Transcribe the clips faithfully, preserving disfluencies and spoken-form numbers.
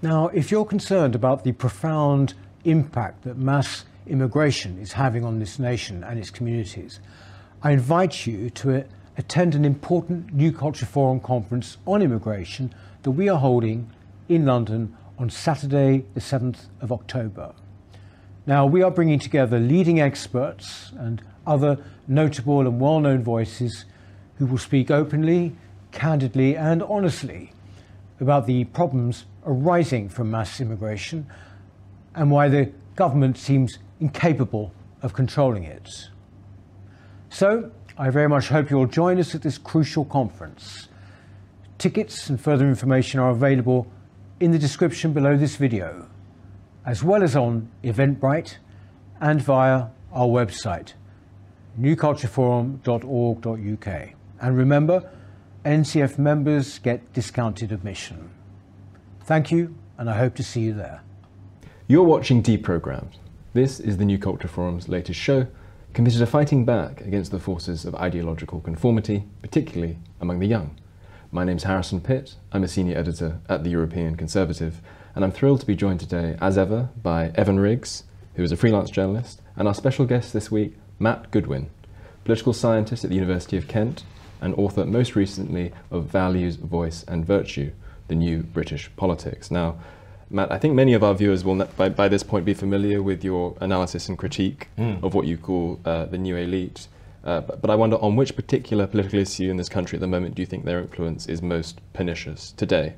Now, if you're concerned about the profound impact that mass immigration is having on this nation and its communities, I invite you to attend an important New Culture Forum conference on immigration that we are holding in London on Saturday, the seventh of October. Now, we are bringing together leading experts and other notable and well-known voices who will speak openly, candidly, and honestly about the problems arising from mass immigration and why the government seems incapable of controlling it. So, I very much hope you'll join us at this crucial conference. Tickets and further information are available in the description below this video, as well as on Eventbrite and via our website, new culture forum dot org dot U K. And remember, N C F members get discounted admission. Thank you, and I hope to see you there. You're watching Deprogrammed. This is the New Culture Forum's latest show, committed to fighting back against the forces of ideological conformity, particularly among the young. My name's Harrison Pitt, I'm a senior editor at the European Conservative, and I'm thrilled to be joined today, as ever, by Evan Riggs, who is a freelance journalist, and our special guest this week, Matt Goodwin, political scientist at the University of Kent, and author most recently of Values, Voice and Virtue, The New British Politics. Now, Matt, I think many of our viewers will, by, by this point, be familiar with your analysis and critique mm. of what you call uh, the new elite. Uh, but, but I wonder, on which particular political issue in this country at the moment do you think their influence is most pernicious today?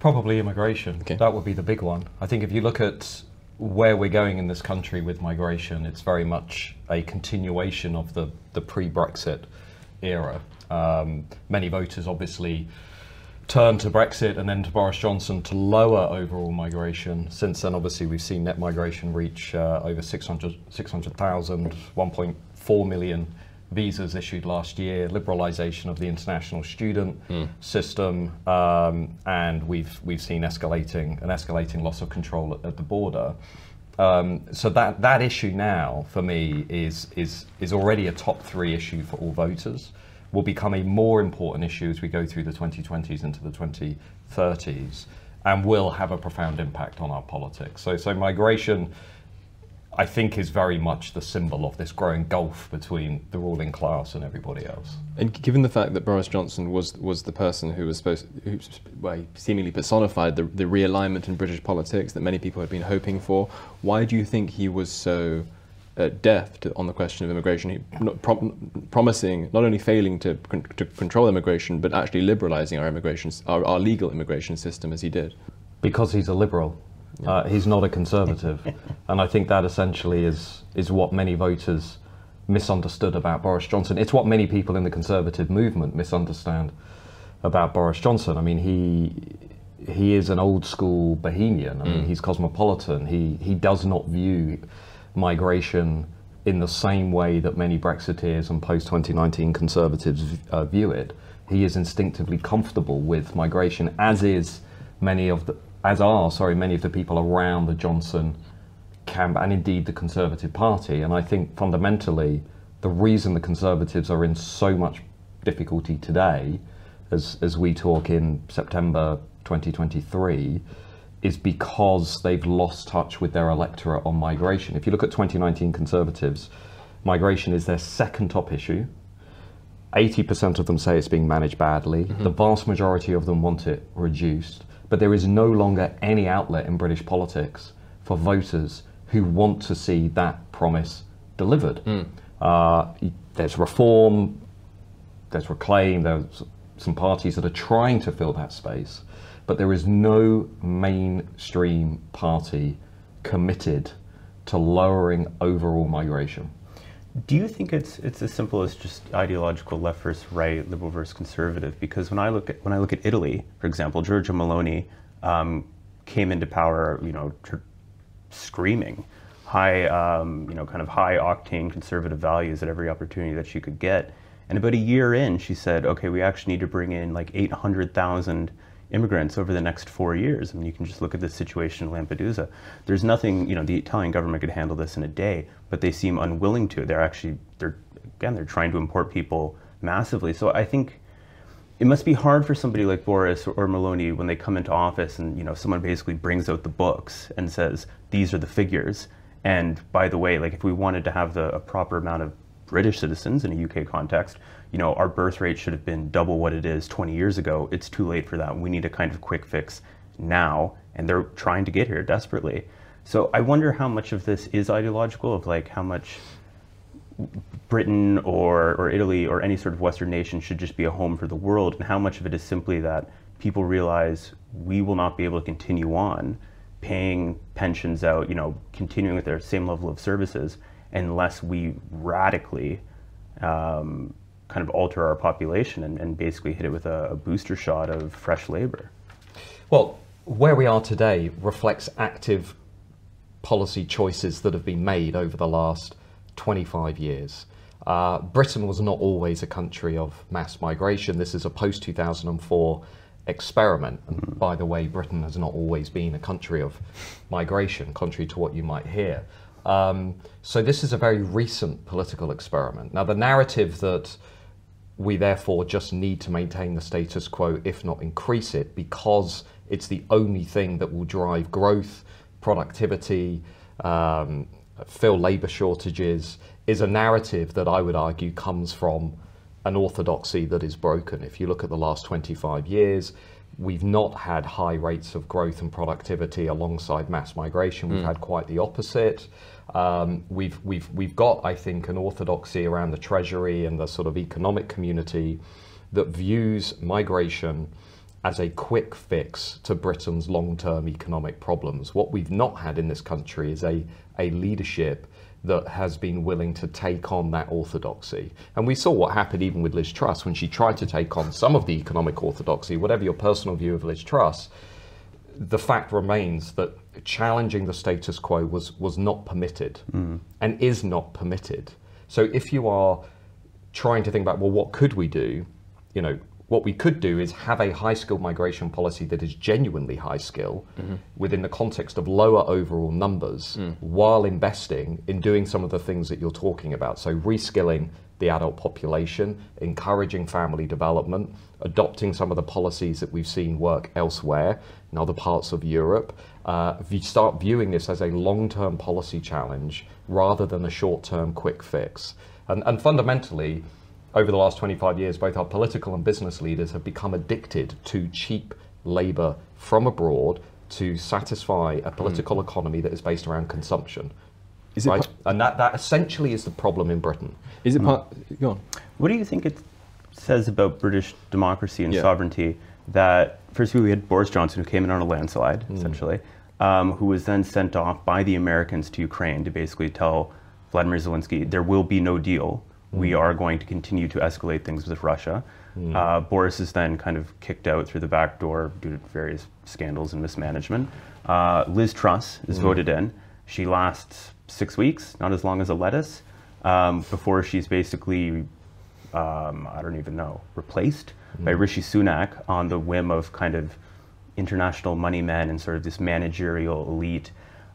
Probably immigration. Okay. That would be the big one. I think if you look at where we're going in this country with migration, it's very much a continuation of the, the pre-Brexit era. Um, many voters obviously turn to Brexit and then to Boris Johnson to lower overall migration. Since then, obviously, we've seen net migration reach uh, over six hundred thousand, one point four million visas issued last year, liberalisation of the international student mm. system, um, and we've we've seen escalating an escalating loss of control at, at the border. Um, so that that issue now, for me, is is is already a top three issue for all voters. Will become a more important issue as we go through the twenty twenties into the twenty thirties, and will have a profound impact on our politics. So, so migration, I think, is very much the symbol of this growing gulf between the ruling class and everybody else. And given the fact that Boris Johnson was was the person who was supposed, who well, seemingly personified the, the realignment in British politics that many people had been hoping for, why do you think he was so Uh, deaf to, on the question of immigration, he, not prom promising, not only failing to, con to control immigration, but actually liberalising our immigration, our, our legal immigration system as he did? Because he's a liberal. Yeah. Uh, he's not a conservative. And I think that essentially is, is what many voters misunderstood about Boris Johnson. It's what many people in the conservative movement misunderstand about Boris Johnson. I mean, he... he is an old school bohemian. I mean, mm. he's cosmopolitan. He, he does not view migration in the same way that many Brexiteers and post twenty nineteen Conservatives uh, view it. He is instinctively comfortable with migration, as is many of the, as are, sorry, many of the people around the Johnson camp and indeed the Conservative Party. And I think fundamentally, the reason the Conservatives are in so much difficulty today, as, as we talk in September twenty twenty-three, is because they've lost touch with their electorate on migration. If you look at twenty nineteen Conservatives, migration is their second top issue. eighty percent of them say it's being managed badly. Mm-hmm. The vast majority of them want it reduced. But there is no longer any outlet in British politics for voters who want to see that promise delivered. Mm. Uh, there's Reform, there's Reclaim, there's some parties that are trying to fill that space. But there is no mainstream party committed to lowering overall migration. Do you think it's it's as simple as just ideological left versus right, liberal versus conservative? Because when I look at when I look at Italy, for example, Giorgia Meloni um, came into power, you know, tr screaming high, um, you know, kind of high octane conservative values at every opportunity that she could get. And about a year in, she said, "Okay, we actually need to bring in like eight hundred thousand." Immigrants over the next four years. I mean, you can just look at the situation in Lampedusa. There's nothing, you know, the Italian government could handle this in a day, but they seem unwilling to. They're actually, they're, again, they're trying to import people massively. So I think it must be hard for somebody like Boris or Meloni when they come into office and, you know, someone basically brings out the books and says, these are the figures. And by the way, like, if we wanted to have the a proper amount of British citizens in a U K context, you know, our birth rate should have been double what it is twenty years ago. It's too late for that. We need a kind of quick fix now. And they're trying to get here desperately. So I wonder how much of this is ideological, of like how much Britain or, or Italy or any sort of Western nation should just be a home for the world, and how much of it is simply that people realize we will not be able to continue on paying pensions out, you know, continuing with their same level of services unless we radically um, kind of alter our population and, and basically hit it with a, a booster shot of fresh labor. Well, where we are today reflects active policy choices that have been made over the last twenty-five years. Uh, Britain was not always a country of mass migration. This is a post two thousand four experiment. And by the way, Britain has not always been a country of migration, contrary to what you might hear. Um, so this is a very recent political experiment. Now, the narrative that we therefore just need to maintain the status quo, if not increase it, because it's the only thing that will drive growth, productivity, um, fill labour shortages, is a narrative that I would argue comes from an orthodoxy that is broken. If you look at the last twenty-five years, we've not had high rates of growth and productivity alongside mass migration. We've mm. had quite the opposite. Um, we've, we've, we've got, I think, an orthodoxy around the Treasury and the sort of economic community that views migration as a quick fix to Britain's long-term economic problems. What we've not had in this country is a, a leadership that has been willing to take on that orthodoxy. And we saw what happened even with Liz Truss when she tried to take on some of the economic orthodoxy. Whatever your personal view of Liz Truss, the fact remains that challenging the status quo was, was not permitted mm. and is not permitted. So if you are trying to think about, well, what could we do, you know, what we could do is have a high-skill migration policy that is genuinely high-skill mm-hmm. within the context of lower overall numbers mm. while investing in doing some of the things that you're talking about. So reskilling the adult population, encouraging family development, adopting some of the policies that we've seen work elsewhere in other parts of Europe. Uh, if you start viewing this as a long-term policy challenge rather than a short-term quick fix. And, and fundamentally, over the last twenty-five years, both our political and business leaders have become addicted to cheap labour from abroad to satisfy a political mm. economy that is based around consumption. Is it right? And that, that essentially is the problem in Britain. Is it part, go on. What do you think it says about British democracy and yeah. sovereignty that, first of all, we had Boris Johnson, who came in on a landslide, mm. essentially, um, who was then sent off by the Americans to Ukraine to basically tell Vladimir Zelensky, there will be no deal. We are going to continue to escalate things with Russia. Mm. Uh, Boris is then kind of kicked out through the back door due to various scandals and mismanagement. Uh, Liz Truss is mm. voted in. She lasts six weeks, not as long as a lettuce, um, before she's basically, um, I don't even know, replaced mm. by Rishi Sunak on the whim of kind of international money men and sort of this managerial elite.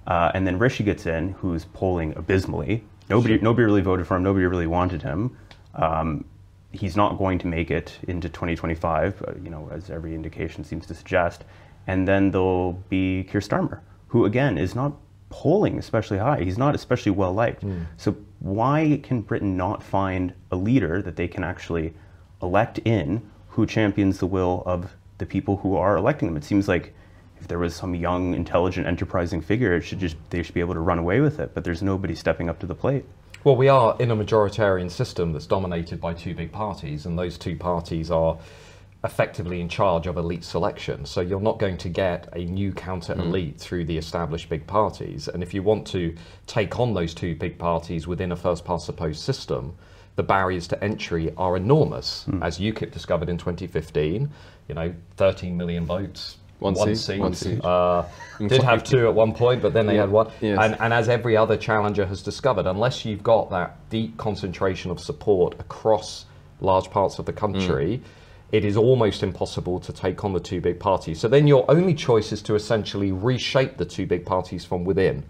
Uh, and then Rishi gets in, who's polling abysmally. Nobody, nobody really voted for him. Nobody really wanted him. Um, he's not going to make it into twenty twenty-five, you know, as every indication seems to suggest. And then there'll be Keir Starmer, who again is not polling especially high. He's not especially well liked. Mm. So why can Britain not find a leader that they can actually elect in who champions the will of the people who are electing them? It seems like if there was some young, intelligent, enterprising figure, it should just, they should be able to run away with it, but there's nobody stepping up to the plate. Well, we are in a majoritarian system that's dominated by two big parties, and those two parties are effectively in charge of elite selection. So you're not going to get a new counter-elite mm. through the established big parties. And if you want to take on those two big parties within a first-past-the-post system, the barriers to entry are enormous. Mm. As UKIP discovered in twenty fifteen, you know, thirteen million votes, One, one seat, seat. One seat. Uh, did have two at one point, but then they yeah. had one. Yes. And, and as every other challenger has discovered, unless you've got that deep concentration of support across large parts of the country, mm. it is almost impossible to take on the two big parties. So then your only choice is to essentially reshape the two big parties from within.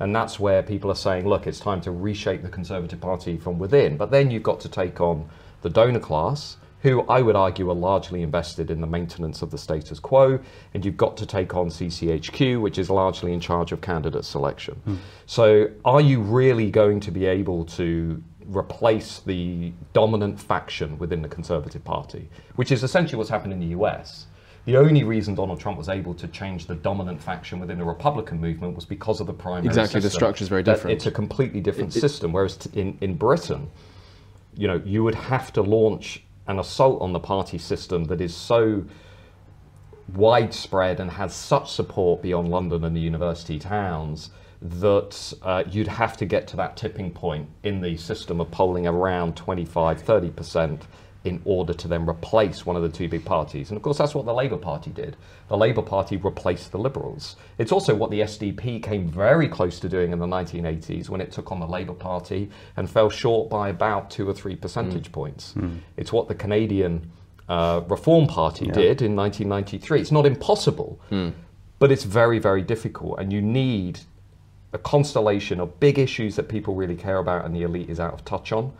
And that's where people are saying, look, it's time to reshape the Conservative Party from within. But then you've got to take on the donor class, who I would argue are largely invested in the maintenance of the status quo, and you've got to take on C C H Q, which is largely in charge of candidate selection. Mm. So are you really going to be able to replace the dominant faction within the Conservative Party, which is essentially what's happened in the U S? The only reason Donald Trump was able to change the dominant faction within the Republican movement was because of the primary exactly, system. The structure is very different. It's a completely different it, system, whereas t in, in Britain, you know, you would have to launch an assault on the party system that is so widespread and has such support beyond London and the university towns that uh, you'd have to get to that tipping point in the system of polling around twenty-five, thirty percent in order to then replace one of the two big parties. And of course, that's what the Labour Party did. The Labour Party replaced the Liberals. It's also what the S D P came very close to doing in the nineteen eighties when it took on the Labour Party and fell short by about two or three percentage mm. points. Mm. It's what the Canadian uh, Reform Party yeah. did in nineteen ninety-three. It's not impossible, mm. but it's very, very difficult. And you need a constellation of big issues that people really care about and the elite is out of touch on,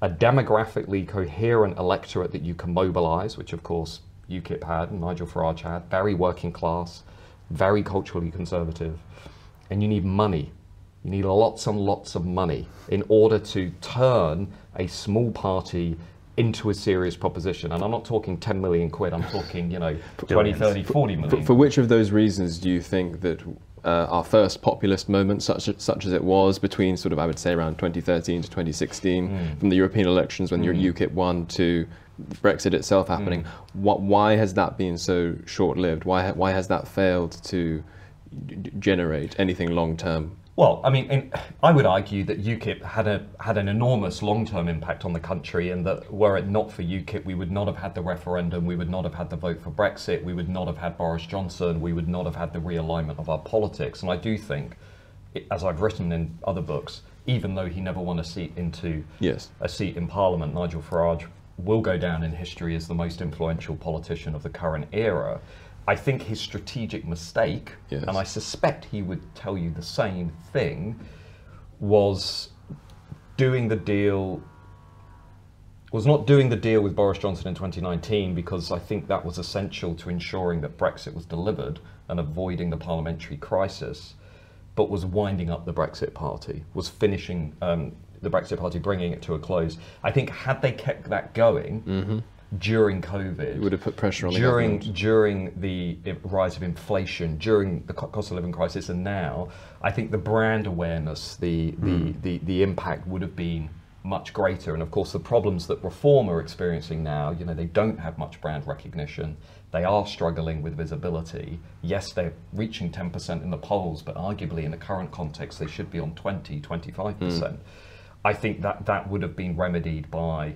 a demographically coherent electorate that you can mobilise, which of course UKIP had and Nigel Farage had, very working class, very culturally conservative, and you need money. You need lots and lots of money in order to turn a small party into a serious proposition. And I'm not talking ten million quid, I'm talking, you know, twenty, thirty, forty million. For, for which of those reasons do you think that Uh, our first populist moment, such, such as it was between sort of, I would say, around twenty thirteen to twenty sixteen, mm. from the European elections when mm. UKIP won to Brexit itself happening, mm. what, why has that been so short-lived? Why, why has that failed to generate anything long-term? Well, I mean, in, I would argue that UKIP had a had an enormous long-term impact on the country, and that were it not for UKIP, we would not have had the referendum, we would not have had the vote for Brexit, we would not have had Boris Johnson, we would not have had the realignment of our politics. And I do think, as I've written in other books, even though he never won a seat into yes. a seat in Parliament, Nigel Farage will go down in history as the most influential politician of the current era. I think his strategic mistake, yes. and I suspect he would tell you the same thing, was doing the deal, was not doing the deal with Boris Johnson in twenty nineteen, because I think that was essential to ensuring that Brexit was delivered and avoiding the parliamentary crisis, but was winding up the Brexit Party, was finishing um, the Brexit Party, bringing it to a close. I think had they kept that going, mm-hmm. during COVID, it would have put pressure on the during government. during the rise of inflation, during the cost of living crisis, and now I think the brand awareness, the the, mm. the the impact would have been much greater. And of course, the problems that Reform are experiencing now, you know, they don't have much brand recognition. They are struggling with visibility. Yes, they're reaching ten percent in the polls, but arguably in the current context, they should be on twenty, twenty-five percent. Mm. I think that that would have been remedied by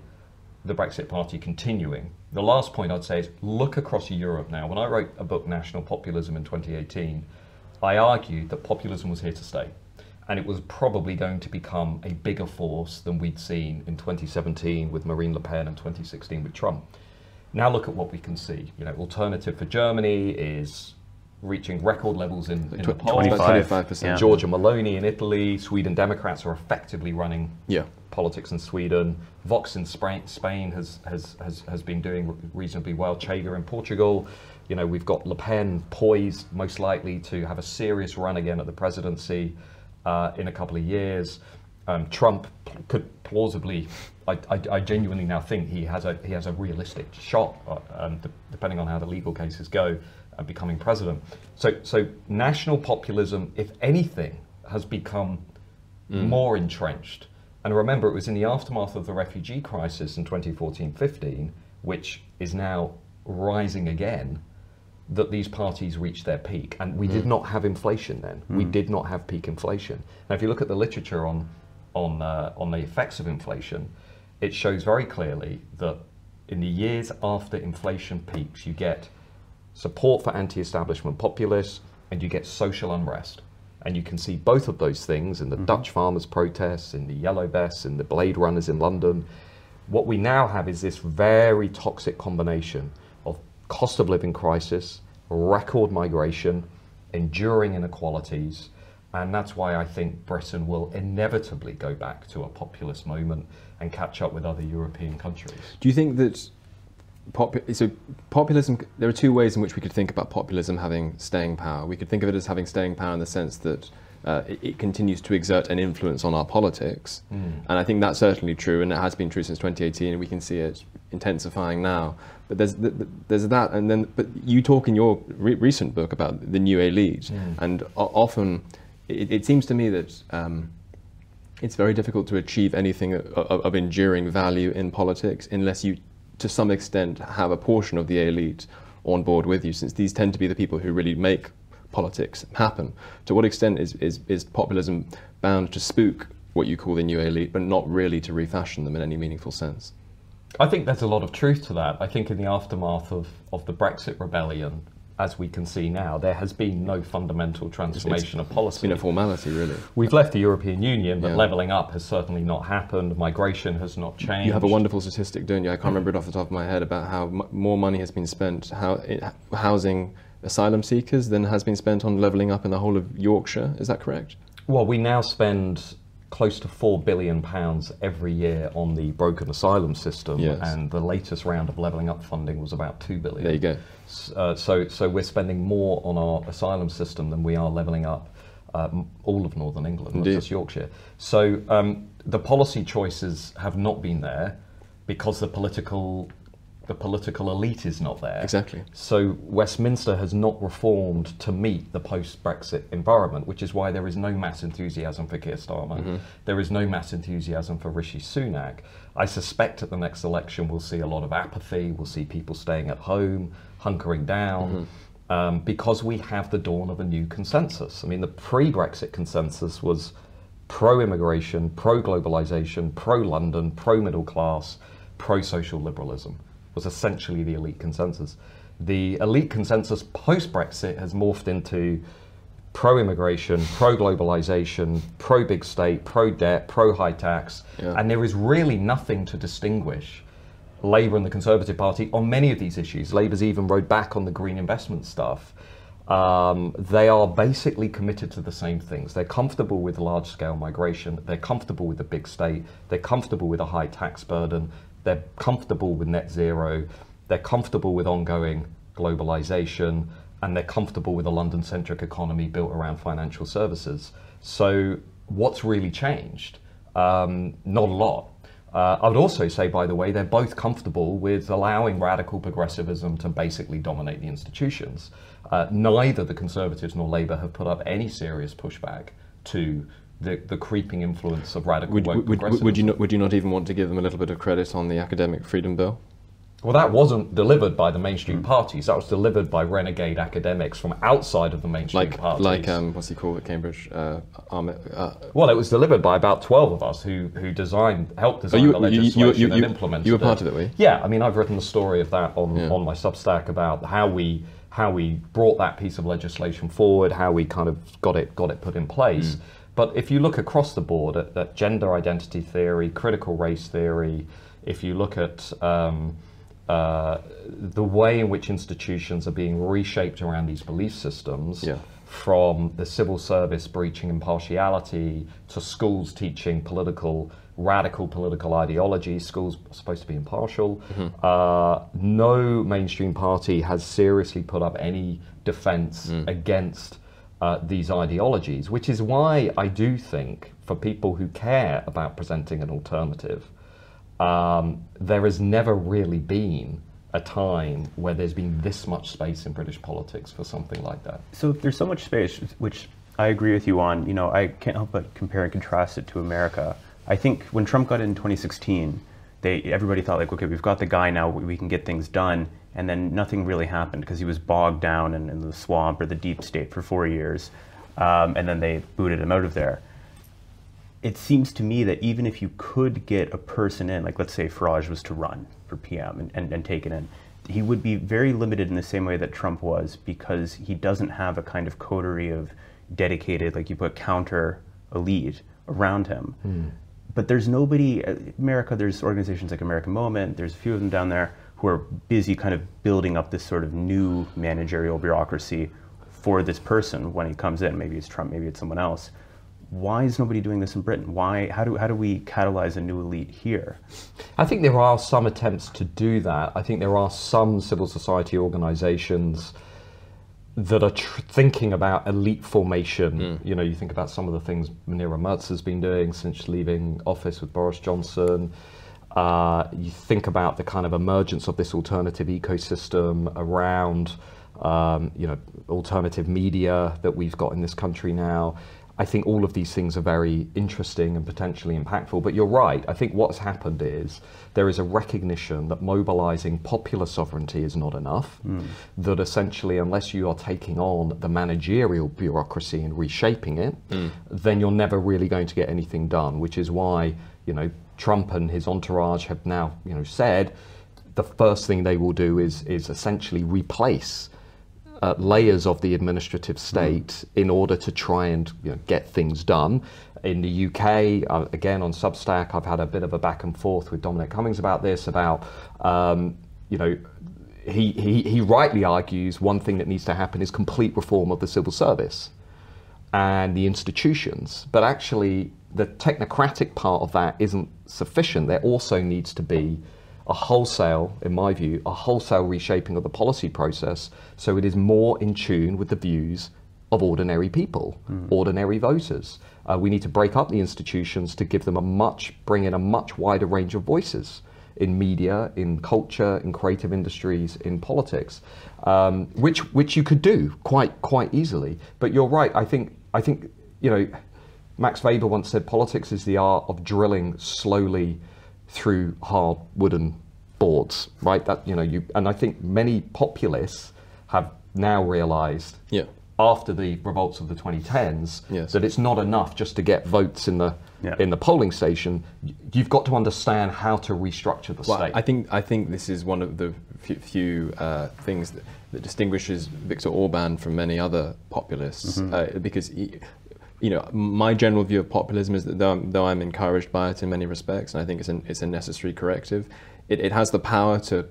the Brexit Party continuing. The last point I'd say is look across Europe now. When I wrote a book, National Populism, in twenty eighteen, I argued that populism was here to stay, and it was probably going to become a bigger force than we'd seen in twenty seventeen with Marine Le Pen and twenty sixteen with Trump. Now look at what we can see. You know, Alternative for Germany is reaching record levels in, in the polls. twenty-five percent. Yeah. Giorgia Meloni in Italy. Sweden Democrats are effectively running yeah. politics in Sweden. Vox in Spain has has has, has been doing reasonably well. Chega in Portugal. You know, we've got Le Pen poised most likely to have a serious run again at the presidency uh, in a couple of years. Um, Trump could plausibly, I, I, I genuinely now think he has a he has a realistic shot, um, depending on how the legal cases go, at becoming president. So, so national populism, if anything, has become mm. more entrenched. And remember, it was in the aftermath of the refugee crisis in twenty fourteen fifteen, which is now rising again, that these parties reached their peak. And we mm. did not have inflation then. Mm. We did not have peak inflation. Now, if you look at the literature on, on, uh, on the effects of inflation, it shows very clearly that in the years after inflation peaks, you get support for anti-establishment populists and you get social unrest. And you can see both of those things in the mm-hmm. Dutch farmers' protests, in the yellow vests, in the Blade Runners in London. What we now have is this very toxic combination of cost of living crisis, record migration, enduring inequalities, and that's why I think Britain will inevitably go back to a populist moment and catch up with other European countries. Do you think that Popu so populism, there are two ways in which we could think about populism having staying power. We could think of it as having staying power in the sense that uh, it, it continues to exert an influence on our politics. Mm. And I think that's certainly true, and it has been true since twenty eighteen, and we can see it intensifying now. But there's, the, the, there's that, and then but you talk in your re recent book about the new elite, mm. and often it, it seems to me that um, it's very difficult to achieve anything of, of enduring value in politics unless you to some extent have a portion of the elite on board with you, since these tend to be the people who really make politics happen. To what extent is, is, is populism bound to spook what you call the new elite, but not really to refashion them in any meaningful sense? I think there's a lot of truth to that. I think in the aftermath of, of the Brexit rebellion, as we can see now, there has been no fundamental transformation it's, it's, of policy. It's been a formality, really. We've left the European Union, but yeah. levelling up has certainly not happened. Migration has not changed. You have a wonderful statistic, don't you? I can't remember it off the top of my head, about how m more money has been spent how it, housing asylum seekers than has been spent on levelling up in the whole of Yorkshire. Is that correct? Well, we now spend close to four billion pounds every year on the broken asylum system, yes. and the latest round of levelling up funding was about two billion pounds. There you go. Uh, so, so we're spending more on our asylum system than we are levelling up uh, all of northern England, Indeed. Not just Yorkshire. So um, the policy choices have not been there because the political, the political elite is not there. Exactly. So Westminster has not reformed to meet the post-Brexit environment, which is why there is no mass enthusiasm for Keir Starmer. Mm-hmm. There is no mass enthusiasm for Rishi Sunak. I suspect at the next election we'll see a lot of apathy, we'll see people staying at home, hunkering down, mm-hmm. um, because we have the dawn of a new consensus. I mean, the pre-Brexit consensus was pro-immigration, pro-globalisation, pro-London, pro-middle class, pro-social liberalism. Was essentially the elite consensus. The elite consensus post-Brexit has morphed into pro-immigration, pro-globalisation, pro-big state, pro-debt, pro-high tax, yeah. and there is really nothing to distinguish Labour and the Conservative Party on many of these issues. Labour's even rode back on the green investment stuff. Um, they are basically committed to the same things. They're comfortable with large-scale migration, they're comfortable with the big state, they're comfortable with a high tax burden, they're comfortable with net zero, they're comfortable with ongoing globalisation, and they're comfortable with a London-centric economy built around financial services. So what's really changed? Um, not a lot. Uh, I would also say, by the way, they're both comfortable with allowing radical progressivism to basically dominate the institutions. Uh, neither the Conservatives nor Labour have put up any serious pushback to The, the creeping influence of radical would, woke would, would, would you not Would you not even want to give them a little bit of credit on the academic freedom bill? Well, that wasn't delivered by the mainstream mm. parties. That was delivered by renegade academics from outside of the mainstream like, parties. Like, um, what's he called at Cambridge? Uh, Army, uh, well, it was delivered by about twelve of us who who designed, helped design oh, you, the legislation you, you, you, you, and implemented it. You were part it. of it, were you? Yeah, I mean, I've written the story of that on, yeah. on my Substack about how we how we brought that piece of legislation forward, how we kind of got it got it put in place. Mm. But if you look across the board at, at gender identity theory, critical race theory, if you look at um, uh, the way in which institutions are being reshaped around these belief systems, yeah. from the civil service breaching impartiality to schools teaching political, radical political ideology, schools are supposed to be impartial, mm-hmm. uh, no mainstream party has seriously put up any defense mm. against Uh, these ideologies, which is why I do think for people who care about presenting an alternative, um, there has never really been a time where there's been this much space in British politics for something like that. So there's so much space, which I agree with you on. You know, I can't help but compare and contrast it to America. I think when Trump got in twenty sixteen, they everybody thought like, okay, we've got the guy now, we can get things done. And then nothing really happened because he was bogged down in, in the swamp or the deep state for four years. Um, and then they booted him out of there. It seems to me that even if you could get a person in, like let's say Farage was to run for P M and, and, and taken in, he would be very limited in the same way that Trump was, because he doesn't have a kind of coterie of dedicated, like you put counter elite around him. Mm. But there's nobody, America, there's organizations like American Moment, there's a few of them down there, who are busy kind of building up this sort of new managerial bureaucracy for this person when he comes in. Maybe it's Trump, maybe it's someone else. why is nobody doing this in Britain? Why? How do, how do we catalyze a new elite here? I think there are some attempts to do that. I think there are some civil society organizations that are tr thinking about elite formation. Mm. You know, you think about some of the things Manira Mutz has been doing since leaving office with Boris Johnson. Uh, you think about the kind of emergence of this alternative ecosystem around, um, you know, alternative media that we've got in this country now. I think all of these things are very interesting and potentially impactful, but you're right. I think what's happened is there is a recognition that mobilizing popular sovereignty is not enough, mm. that essentially unless you are taking on the managerial bureaucracy and reshaping it, mm. then you're never really going to get anything done, which is why, you know, Trump and his entourage have now, you know, said the first thing they will do is, is essentially replace Uh, layers of the administrative state mm. in order to try and, you know, get things done. In the U K, uh, again on Substack, I've had a bit of a back and forth with Dominic Cummings about this, about, um, you know, he, he, he rightly argues one thing that needs to happen is complete reform of the civil service and the institutions. But actually, the technocratic part of that isn't sufficient. There also needs to be a wholesale, in my view, a wholesale reshaping of the policy process so it is more in tune with the views of ordinary people, mm. ordinary voters. Uh, we need to break up the institutions to give them a much, bring in a much wider range of voices in media, in culture, in creative industries, in politics, um, which which you could do quite quite easily. But you're right. I think I think you know, Max Weber once said, politics is the art of drilling slowly through hard wooden boards, right? That, you know, you, and I think many populists have now realized, yeah, after the revolts of the twenty tens, yes, that it's not enough just to get votes in the, yeah, in the polling station. You've got to understand how to restructure the well, state. I think I think this is one of the few uh, things that, that distinguishes Viktor Orban from many other populists, mm-hmm. uh, because he, you know, my general view of populism is that though I'm, though I'm encouraged by it in many respects, and I think it's an, it's a necessary corrective, it, it has the power to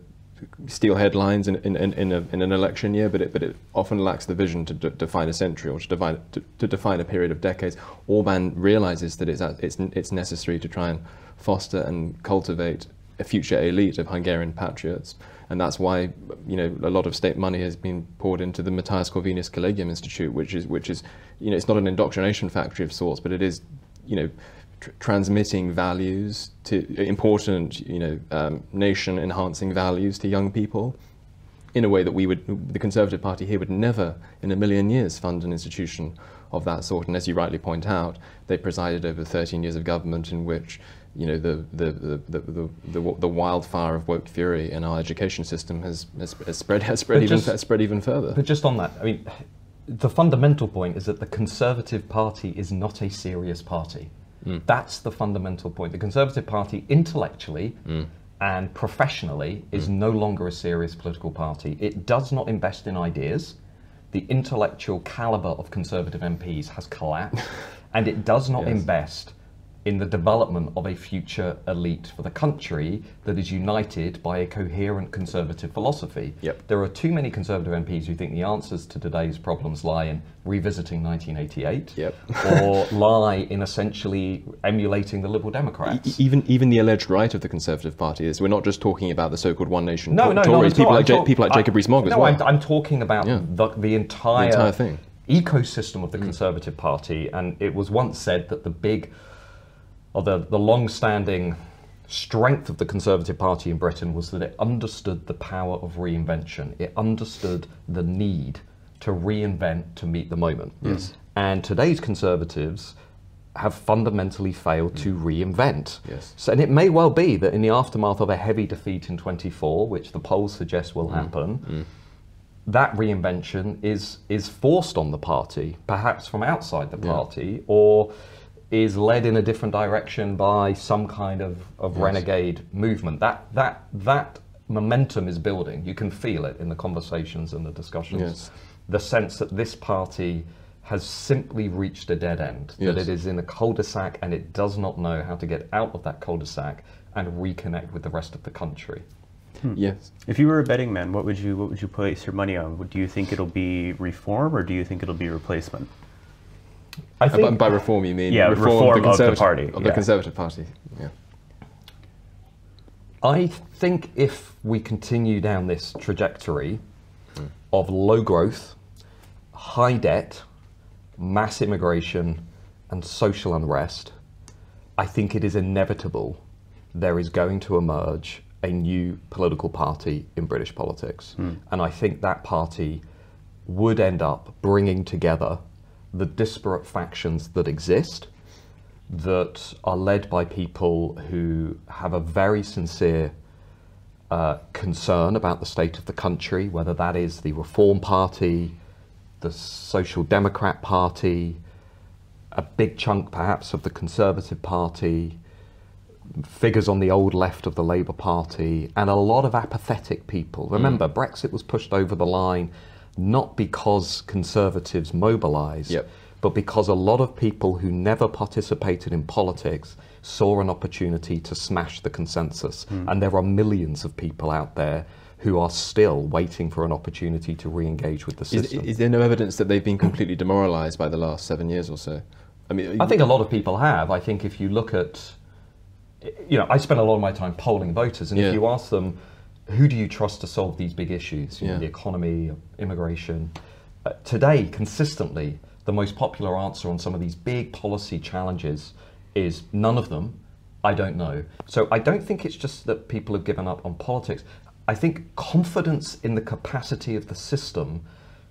steal headlines in in, in, in, a, in an election year, but it but it often lacks the vision to d define a century or to define to, to define a period of decades. Orban realizes that it's it's it's necessary to try and foster and cultivate a future elite of Hungarian patriots. And that's why, you know, a lot of state money has been poured into the Matthias Corvinus Collegium Institute, which is, which is, you know, it's not an indoctrination factory of sorts, but it is, you know, tr transmitting values to important, you know, um, nation-enhancing values to young people, in a way that we would, the Conservative Party here would never, in a million years, fund an institution of that sort. And as you rightly point out, they presided over thirteen years of government in which, you know, the the the the the, the, the wildfire of woke fury in our education system has has, has spread has spread even just, spread even further. But just on that, I mean, the fundamental point is that the Conservative Party is not a serious party. Mm. That's the fundamental point. The Conservative Party intellectually mm. and professionally is mm. no longer a serious political party. It does not invest in ideas. The intellectual caliber of Conservative M Ps has collapsed, and it does not yes. invest in the development of a future elite for the country that is united by a coherent Conservative philosophy. Yep. There are too many Conservative M Ps who think the answers to today's problems lie in revisiting nineteen eighty-eight, yep. or lie in essentially emulating the Liberal Democrats. E even even the alleged right of the Conservative Party is, we're not just talking about the so-called One Nation no, no, Tories, people, like ja people like Jacob Rees-Mogg no, as well. I'm, I'm talking about yeah. the, the, entire the entire thing. ecosystem of the mm. Conservative Party, and it was once said that the big or the, the long-standing strength of the Conservative Party in Britain was that it understood the power of reinvention. It understood the need to reinvent to meet the moment. Yes. And today's Conservatives have fundamentally failed mm. to reinvent. Yes. So, and it may well be that in the aftermath of a heavy defeat in twenty-four, which the polls suggest will mm. happen, mm. that reinvention is, is forced on the party, perhaps from outside the party, yeah. or is led in a different direction by some kind of, of yes. renegade movement. That that that momentum is building. You can feel it in the conversations and the discussions. Yes. The sense that this party has simply reached a dead end, yes. that it is in a cul-de-sac and it does not know how to get out of that cul-de-sac and reconnect with the rest of the country. Hmm. Yes. If you were a betting man, what would you what would you place your money on? Do you think it'll be reform or do you think it'll be replacement? I think, and by reform you mean yeah, reform, reform of, the conservative, of the party. Of yeah. the Conservative Party, yeah. I think if we continue down this trajectory mm. of low growth, high debt, mass immigration, and social unrest, I think it is inevitable there is going to emerge a new political party in British politics. Mm. And I think that party would end up bringing together the disparate factions that exist, that are led by people who have a very sincere uh, concern about the state of the country, whether that is the Reform Party, the Social Democrat Party, a big chunk perhaps of the Conservative Party, figures on the old left of the Labour Party, and a lot of apathetic people. Remember, mm. Brexit was pushed over the line not because Conservatives mobilised, yep. but because a lot of people who never participated in politics saw an opportunity to smash the consensus. Mm. And there are millions of people out there who are still waiting for an opportunity to re-engage with the system. Is, is there no evidence that they've been completely demoralised by the last seven years or so? I mean, I think a lot of people have. I think if you look at, you know, I spend a lot of my time polling voters, and yeah. if you ask them, who do you trust to solve these big issues, you yeah. know, the economy, immigration, uh, today, consistently, the most popular answer on some of these big policy challenges is none of them, I don't know. So I don't think it's just that people have given up on politics. I think confidence in the capacity of the system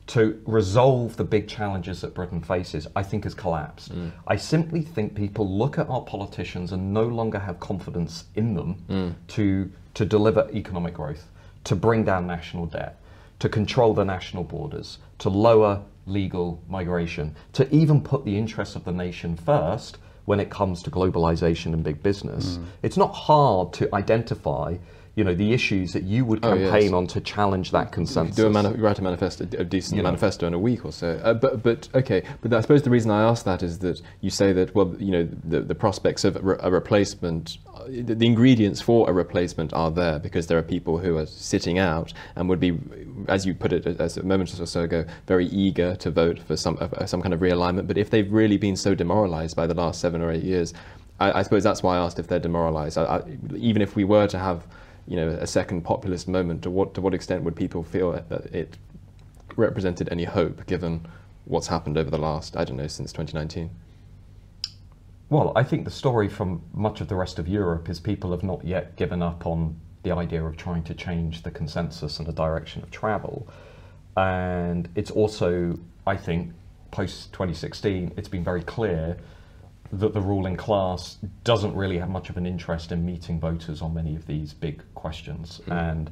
to resolve the big challenges that Britain faces, I think has collapsed. Mm. I simply think people look at our politicians and no longer have confidence in them mm. to, to deliver economic growth, to bring down national debt, to control the national borders, to lower legal migration, to even put the interests of the nation first when it comes to globalization and big business. Mm. It's not hard to identify, you know, the issues that you would campaign oh, yes. on to challenge that consensus. Do a mani- write a manifesto, a decent you know. manifesto in a week or so. Uh, but, but okay, but I suppose the reason I ask that is that you say that, well, you know, the, the prospects of a replacement, the ingredients for a replacement are there because there are people who are sitting out and would be, as you put it as a moment or so ago, very eager to vote for some uh, some kind of realignment. But if they've really been so demoralized by the last seven or eight years, I, I suppose that's why I asked if they're demoralized. I, I, even if we were to have, you know, a second populist moment, to what to what extent would people feel that it represented any hope given what's happened over the last, I don't know, since twenty nineteen? Well, I think the story from much of the rest of Europe is people have not yet given up on the idea of trying to change the consensus and the direction of travel. And it's also, I think, post twenty sixteen, it's been very clear that the ruling class doesn't really have much of an interest in meeting voters on many of these big questions. Mm. And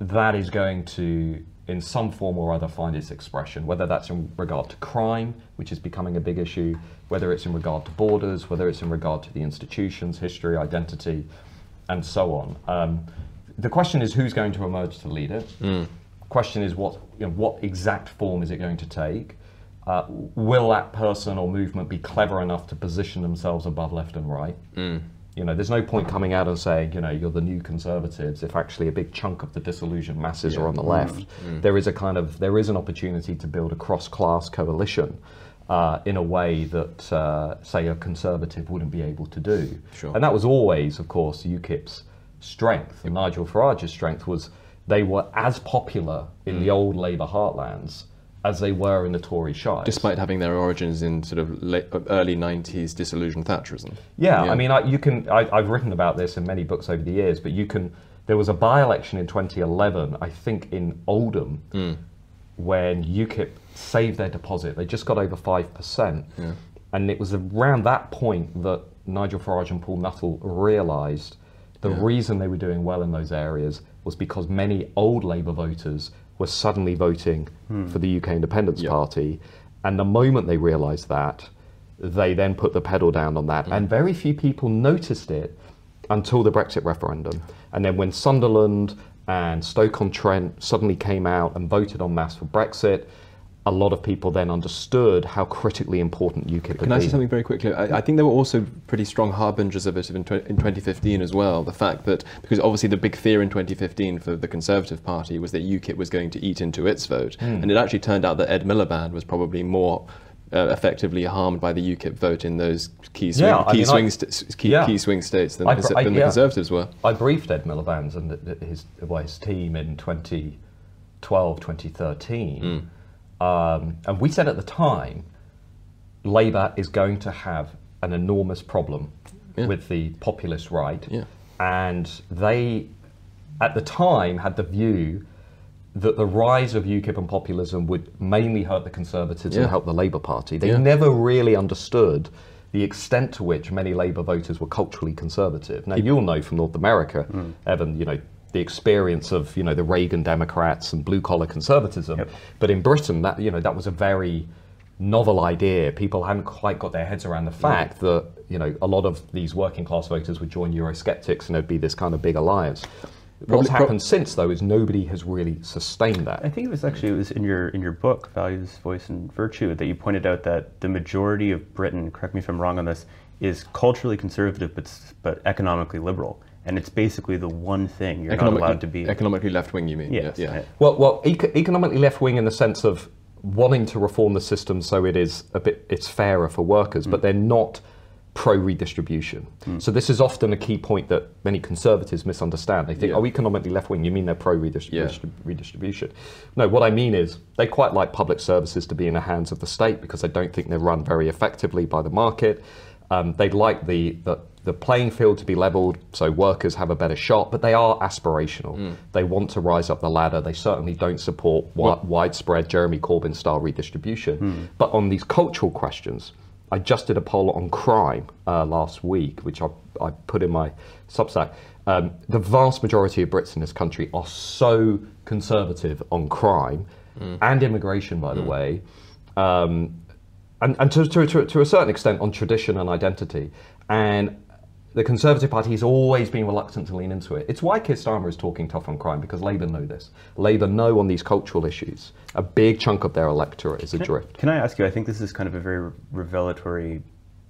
that is going to, in some form or other, find its expression, whether that's in regard to crime, which is becoming a big issue, whether it's in regard to borders, whether it's in regard to the institutions, history, identity, and so on. Um, the question is who's going to emerge to lead it. Mm. The question is what, you know, what exact form is it going to take? Uh, will that person or movement be clever enough to position themselves above left and right? Mm. You know, there's no point coming out and saying, you know, you're the new Conservatives if actually a big chunk of the disillusioned masses yeah. are on the left. Mm. There is a kind of, there is an opportunity to build a cross-class coalition uh, in a way that, uh, say, a Conservative wouldn't be able to do. Sure. And that was always, of course, UKIP's strength. And Nigel Farage's strength was they were as popular in mm. the old Labour heartlands as they were in the Tory shires. Despite having their origins in sort of late, early nineties disillusioned Thatcherism. Yeah, yeah. I mean, I, you can, I, I've written about this in many books over the years, but you can, there was a by-election in twenty eleven, I think in Oldham, mm. when UKIP saved their deposit. They just got over five percent. Yeah. And it was around that point that Nigel Farage and Paul Nuttall realised the yeah. reason they were doing well in those areas was because many old Labour voters were suddenly voting hmm. for the U K Independence yep. Party. And the moment they realised that, they then put the pedal down on that. Mm. And very few people noticed it until the Brexit referendum. And then when Sunderland and Stoke-on-Trent suddenly came out and voted en masse for Brexit, a lot of people then understood how critically important UKIP had been. Can I say something very quickly? I, I think there were also pretty strong harbingers of it in, in twenty fifteen as well. The fact that, because obviously the big fear in twenty fifteen for the Conservative Party was that UKIP was going to eat into its vote. Mm. And it actually turned out that Ed Miliband was probably more uh, effectively harmed by the U KIP vote in those key swing, yeah, key, I mean, swing I, key, yeah. key swing states than, I, the, I, than yeah. the Conservatives were. I briefed Ed Miliband and the, the, his, well, his team in twenty twelve, twenty thirteen, mm. um, and we said at the time, Labour is going to have an enormous problem yeah. with the populist right, yeah. and they, at the time, had the view that the rise of U KIP and populism would mainly hurt the Conservatives yeah. and help the Labour Party. They yeah. never really understood the extent to which many Labour voters were culturally conservative. Now, you'll know from North America, mm. Evan, you know, the experience of, you know, the Reagan Democrats and blue-collar conservatism, yep. but in Britain, that, you know, that was a very novel idea. People hadn't quite got their heads around the fact yeah. that, you know, a lot of these working class voters would join Eurosceptics and there'd be this kind of big alliance. Probably, What's happened pro since, though, is nobody has really sustained that. I think it was actually it was in your in your book, Values, Voice and Virtue, that you pointed out that the majority of Britain, correct me if I'm wrong on this, is culturally conservative but but economically liberal, and it's basically the one thing you're not allowed to be. Economically left wing, you mean? Yes. yes. Yeah. Well, well, eco economically left wing in the sense of wanting to reform the system so it is a bit it's fairer for workers, mm. but they're not pro-redistribution. Mm. So this is often a key point that many conservatives misunderstand. They think, yeah. oh, economically left-wing, you mean they're pro-redistribution. Yeah. Redistribution. No, what I mean is they quite like public services to be in the hands of the state because they don't think they're run very effectively by the market. Um, they'd like the, the, the playing field to be leveled so workers have a better shot, but they are aspirational. Mm. They want to rise up the ladder. They certainly don't support wi what? widespread Jeremy Corbyn-style redistribution. Mm. But on these cultural questions, I just did a poll on crime uh, last week, which I, I put in my Substack. Um, the vast majority of Brits in this country are so conservative on crime mm. and immigration, by mm. the way, um, and, and to, to, to, to a certain extent on tradition and identity. And the Conservative Party has always been reluctant to lean into it. It's why Keir Starmer is talking tough on crime, because Labour know this. Labour know on these cultural issues. A big chunk of their electorate is can adrift. I, can I ask you, I think this is kind of a very revelatory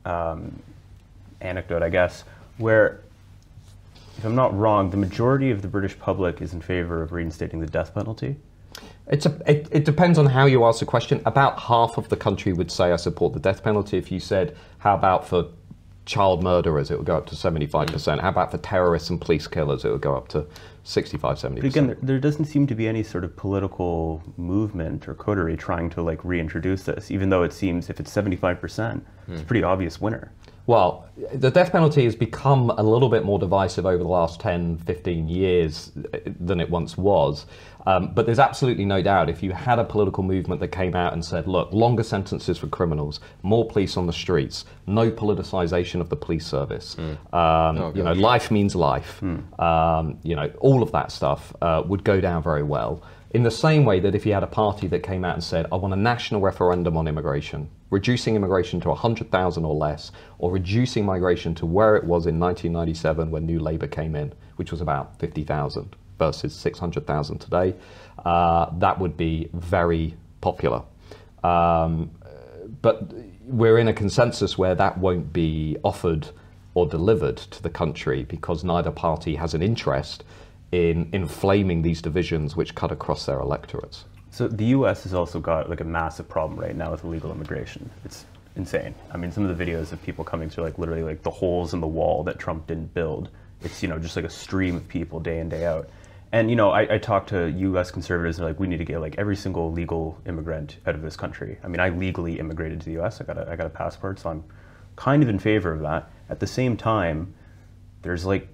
um, anecdote, I guess, where, if I'm not wrong, the majority of the British public is in favour of reinstating the death penalty. It's a, it, it depends on how you ask the question. About half of the country would say, I support the death penalty. If you said, how about for child murderers, it would go up to seventy-five percent. How about for terrorists and police killers, it would go up to sixty-five, seventy percent. But again, there, there doesn't seem to be any sort of political movement or coterie trying to like reintroduce this, even though it seems if it's seventy-five percent, mm. it's a pretty obvious winner. Well, the death penalty has become a little bit more divisive over the last ten, fifteen years than it once was. Um, but there's absolutely no doubt if you had a political movement that came out and said, look, longer sentences for criminals, more police on the streets, no politicization of the police service, mm. um, oh, you know, life means life, mm. um, you know, all of that stuff uh, would go down very well. In the same way that if you had a party that came out and said, I want a national referendum on immigration, reducing immigration to one hundred thousand or less, or reducing migration to where it was in nineteen ninety-seven when New Labour came in, which was about fifty thousand versus six hundred thousand today, uh, that would be very popular. Um, but we're in a consensus where that won't be offered or delivered to the country because neither party has an interest in inflaming these divisions which cut across their electorates. So the U S has also got like a massive problem right now with illegal immigration. It's insane. I mean, some of the videos of people coming through like literally like the holes in the wall that Trump didn't build. It's, you know, just like a stream of people day in, day out. And, you know, I, I talk to U S conservatives and they're like, we need to get like every single legal immigrant out of this country. I mean, I legally immigrated to the U S. I got a, I got a passport, so I'm kind of in favor of that. At the same time, there's like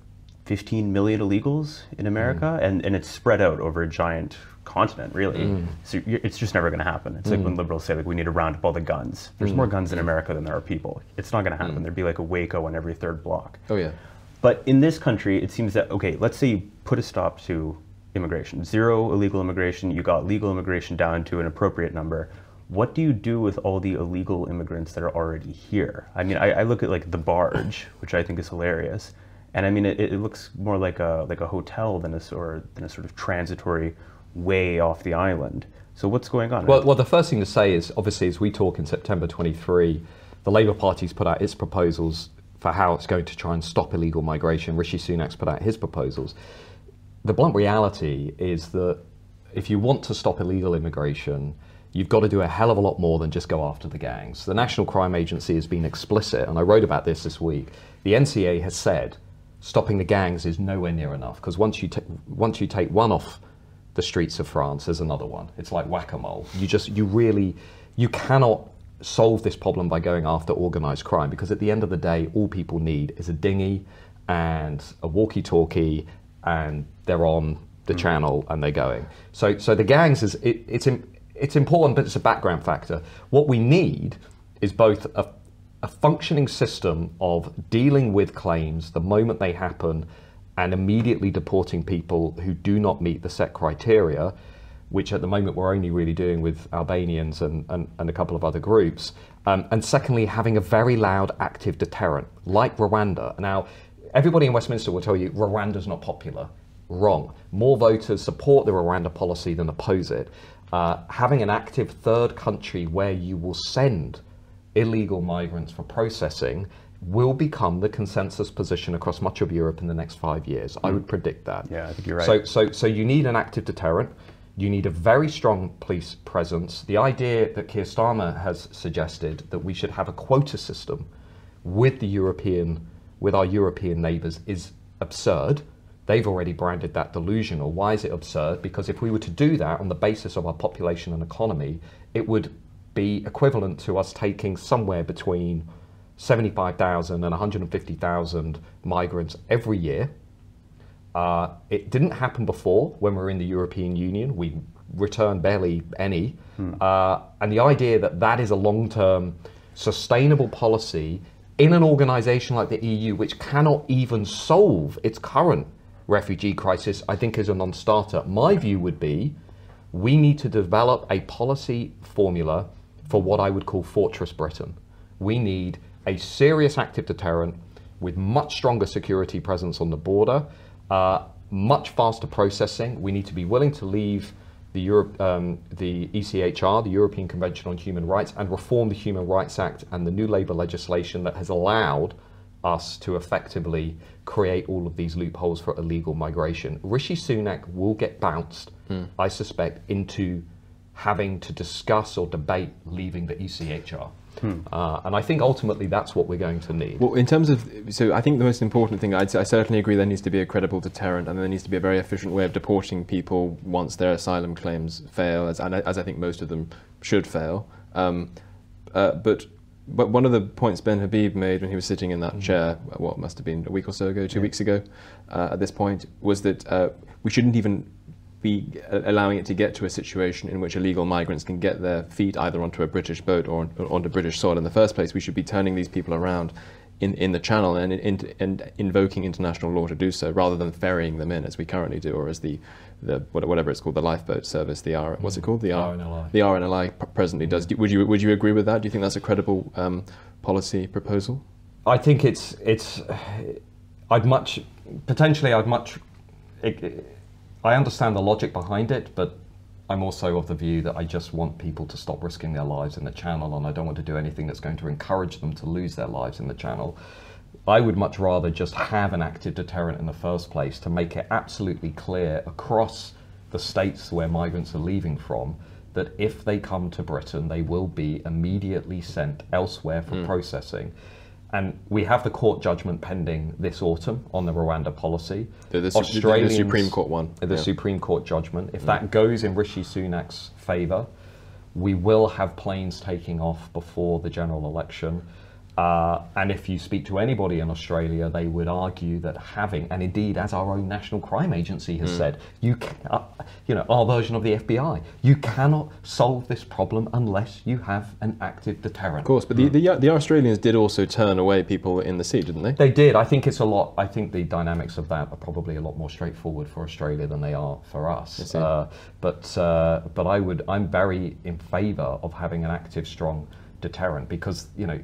fifteen million illegals in America, mm. and, and it's spread out over a giant continent, really. Mm. So you're, it's just never going to happen. It's mm. like when liberals say, like, we need to round up all the guns. There's mm. more guns in America than there are people. It's not going to happen. Mm. There'd be like a Waco on every third block. Oh, yeah. But in this country, it seems that, okay, let's say you put a stop to immigration. Zero illegal immigration. You got legal immigration down to an appropriate number. What do you do with all the illegal immigrants that are already here? I mean, I, I look at like the barge, which I think is hilarious. And I mean, it, it looks more like a like a hotel than a or than a sort of transitory way off the island. So what's going on? Well, well, the first thing to say is obviously, as we talk in September twenty-three, the Labour Party's put out its proposals for how it's going to try and stop illegal migration. Rishi Sunak's put out his proposals. The blunt reality is that if you want to stop illegal immigration, you've got to do a hell of a lot more than just go after the gangs. The National Crime Agency has been explicit, and I wrote about this this week. The N C A has said stopping the gangs is nowhere near enough, because once you once you take one off the streets of France, there's another one. It's like whack-a-mole. You just, you really, you cannot solve this problem by going after organised crime, because at the end of the day, all people need is a dinghy and a walkie-talkie, and they're on the mm. channel and they're going. So, so the gangs is it, it's it's important, but it's a background factor. What we need is both a, a functioning system of dealing with claims the moment they happen, and immediately deporting people who do not meet the set criteria, which at the moment we're only really doing with Albanians and, and, and a couple of other groups. Um, and secondly, having a very loud active deterrent, like Rwanda. Now, everybody in Westminster will tell you Rwanda's not popular. Wrong. More voters support the Rwanda policy than oppose it. Uh, having an active third country where you will send illegal migrants for processing will become the consensus position across much of Europe in the next five years. I would predict that. Yeah, I think you're right. So, so, so you need an active deterrent. You need a very strong police presence. The idea that Keir Starmer has suggested that we should have a quota system with the European, with our European neighbours is absurd. They've already branded that delusional. Why is it absurd? Because if we were to do that on the basis of our population and economy, it would be equivalent to us taking somewhere between seventy-five thousand and one hundred fifty thousand migrants every year. Uh, it didn't happen before when we were in the European Union. We returned barely any. Hmm. Uh, and the idea that that is a long-term sustainable policy in an organisation like the E U, which cannot even solve its current refugee crisis, I think is a non-starter. My view would be we need to develop a policy formula for what I would call Fortress Britain. We need a serious active deterrent with much stronger security presence on the border, uh, much faster processing. We need to be willing to leave the, Europe, um, the E C H R, the European Convention on Human Rights, and reform the Human Rights Act and the new Labour legislation that has allowed us to effectively create all of these loopholes for illegal migration. Rishi Sunak will get bounced, mm. I suspect, into having to discuss or debate leaving the E C H R. Hmm. Uh, and I think ultimately that's what we're going to need. Well, in terms of, so I think the most important thing, I'd, I certainly agree there needs to be a credible deterrent, and there needs to be a very efficient way of deporting people once their asylum claims fail, as, and as I think most of them should fail. Um, uh, but, but one of the points Ben Habib made when he was sitting in that mm-hmm. chair, what must have been a week or so ago, two yeah. weeks ago uh, at this point, was that uh, we shouldn't even be allowing it to get to a situation in which illegal migrants can get their feet either onto a British boat or, on, or onto British soil in the first place. We should be turning these people around in, in the channel and, in, and invoking international law to do so, rather than ferrying them in as we currently do, or as the, the whatever it's called, the lifeboat service, the R, what's it called, the R, R N L I. The R N L I presently does. Would you would you agree with that? Do you think that's a credible um, policy proposal? I think it's it's. I'd much potentially I'd much. It, it, I understand the logic behind it, but I'm also of the view that I just want people to stop risking their lives in the channel, and I don't want to do anything that's going to encourage them to lose their lives in the channel. I would much rather just have an active deterrent in the first place to make it absolutely clear across the states where migrants are leaving from that if they come to Britain, they will be immediately sent elsewhere for mm. processing. And we have the court judgment pending this autumn on the Rwanda policy. The, the, the Supreme Court one. The yeah. Supreme Court judgment. If mm. that goes in Rishi Sunak's favour, we will have planes taking off before the general election. Uh, and if you speak to anybody in Australia, they would argue that having, and indeed as our own National Crime Agency has mm. said, you, can, uh, you know, our version of the F B I, you cannot solve this problem unless you have an active deterrent. Of course, but mm. the, the the Australians did also turn away people in the sea, didn't they? They did. I think it's a lot. I think the dynamics of that are probably a lot more straightforward for Australia than they are for us. Uh, but uh, but I would, I'm very in favour of having an active, strong deterrent, because you know.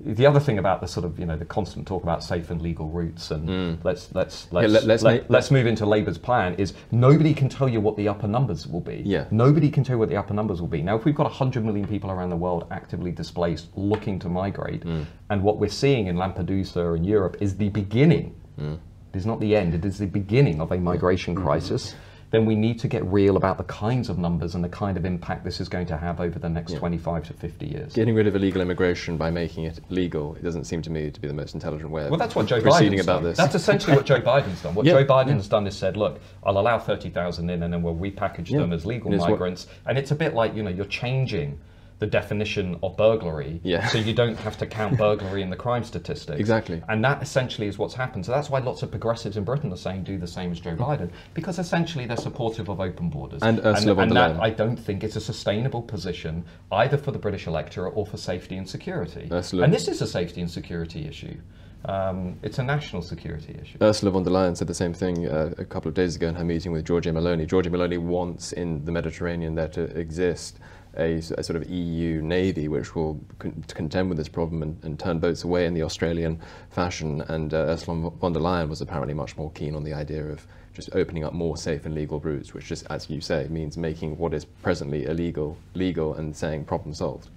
The other thing about the sort of, you know, the constant talk about safe and legal routes and mm. let's let's let's, yeah, let, let's, let, let's move into Labour's plan is nobody can tell you what the upper numbers will be. Yeah. Nobody can tell you what the upper numbers will be. Now, if we've got one hundred million people around the world actively displaced looking to migrate, mm. and what we're seeing in Lampedusa and Europe is the beginning. Mm. It is not the end. It is the beginning of a migration mm. crisis. then we need to get real about the kinds of numbers and the kind of impact this is going to have over the next yeah. twenty-five to fifty years. Getting rid of illegal immigration by making it legal, it doesn't seem to me to be the most intelligent way of well, that's what Joe proceeding Biden's about done. This. That's essentially what Joe Biden's done. What yeah. Joe Biden's yeah. done is said, look, I'll allow thirty thousand in and then we'll repackage yeah. them as legal and migrants. What... And it's a bit like, you know, you're changing the definition of burglary, yeah. so you don't have to count burglary in the crime statistics. Exactly. And that essentially is what's happened. So that's why lots of progressives in Britain are saying do the same as Joe Biden, because essentially they're supportive of open borders. And Ursula von der Leyen. And that, I don't think it's a sustainable position either for the British electorate or for safety and security. Ursula. And this is a safety and security issue. Um, it's a national security issue. Ursula von der Leyen said the same thing uh, a couple of days ago in her meeting with Giorgia Meloni. Giorgia Meloni wants in the Mediterranean there to exist A, a sort of E U navy which will con contend with this problem and, and turn boats away in the Australian fashion. And uh, Ursula von der Leyen was apparently much more keen on the idea of just opening up more safe and legal routes, which just, as you say, means making what is presently illegal legal and saying problem solved.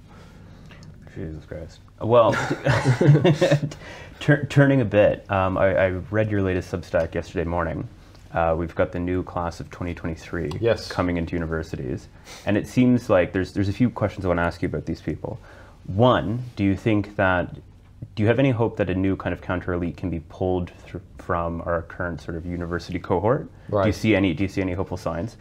Jesus Christ. Well, turning a bit, um, I, I read your latest Substack yesterday morning. Uh, we've got the new class of twenty twenty-three yes. coming into universities. And it seems like there's, there's a few questions I want to ask you about these people. One, do you think that, do you have any hope that a new kind of counter-elite can be pulled through from our current sort of university cohort? Right. Do you see any, do you see any hopeful signs?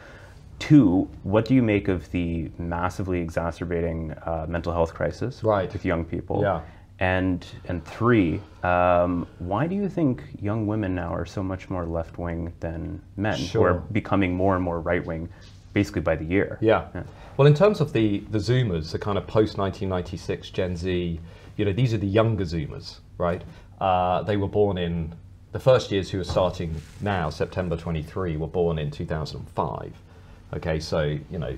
Two, what do you make of the massively exacerbating uh, mental health crisis right. with young people? Yeah. And and three, um, why do you think young women now are so much more left-wing than men, sure. who are becoming more and more right-wing, basically by the year? Yeah. yeah. Well, in terms of the the Zoomers, the kind of post nineteen ninety-six Gen Z, you know, these are the younger Zoomers, right? Uh, they were born in the first years who are starting now, September twenty-three, were born in two thousand five. Okay, so you know,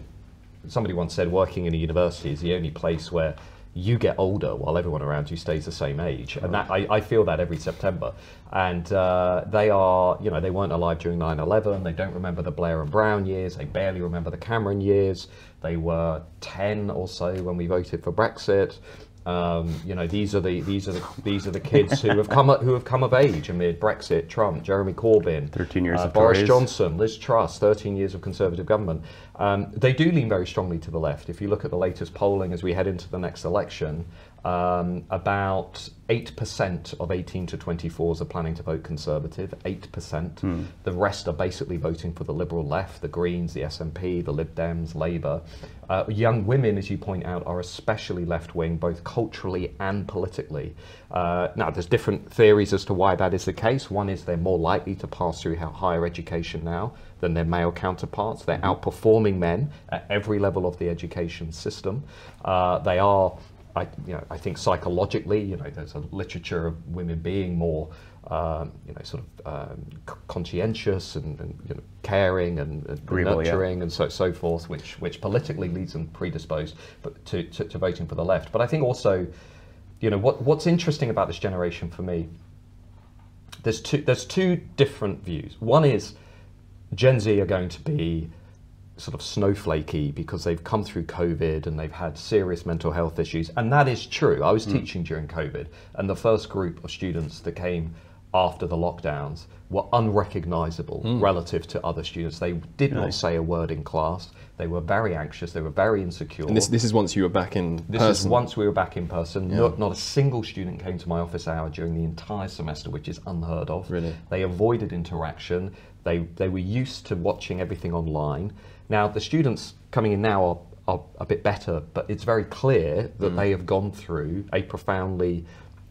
somebody once said working in a university is the only place where you get older while everyone around you stays the same age. And that, I, I feel that every September. And uh, they are, you know, they weren't alive during nine eleven. They don't remember the Blair and Brown years. They barely remember the Cameron years. They were ten or so when we voted for Brexit. Um, you know, these are the these are the, these are the kids who have come who have come of age amid Brexit, Trump, Jeremy Corbyn, thirteen years uh, of Boris Tories. Johnson, Liz Truss, thirteen years of Conservative government. Um, they do lean very strongly to the left. If you look at the latest polling as we head into the next election, um, about eight percent of eighteen to twenty-fours are planning to vote Conservative. Eight percent. Hmm. The rest are basically voting for the Liberal left, the Greens, the S N P, the Lib Dems, Labour. Uh, young women, as you point out, are especially left-wing, both culturally and politically. Uh, now, there's different theories as to why that is the case. One is they're more likely to pass through higher education now than their male counterparts. They're mm-hmm. outperforming men at every level of the education system. Uh, they are, I, you know, I think psychologically, you know, there's a literature of women being more Um, you know, sort of um, conscientious and, and you know, caring and, and Agreeable, nurturing yeah. and so so forth, which which politically leads them predisposed but to, to, to voting for the left. But I think also, you know, what what's interesting about this generation for me, there's two there's two different views. One is Gen Z are going to be sort of snowflakey because they've come through COVID and they've had serious mental health issues, and that is true. I was mm. teaching during COVID, and the first group of students that came after the lockdowns were unrecognizable mm. relative to other students. They did nice. Not say a word in class. They were very anxious. They were very insecure. And this, this is once you were back in this person. This is once we were back in person. Yeah. Not, not a single student came to my office hour during the entire semester, which is unheard of. Really? They avoided interaction. They, they were used to watching everything online. Now, the students coming in now are, are a bit better, but it's very clear that mm. they have gone through a profoundly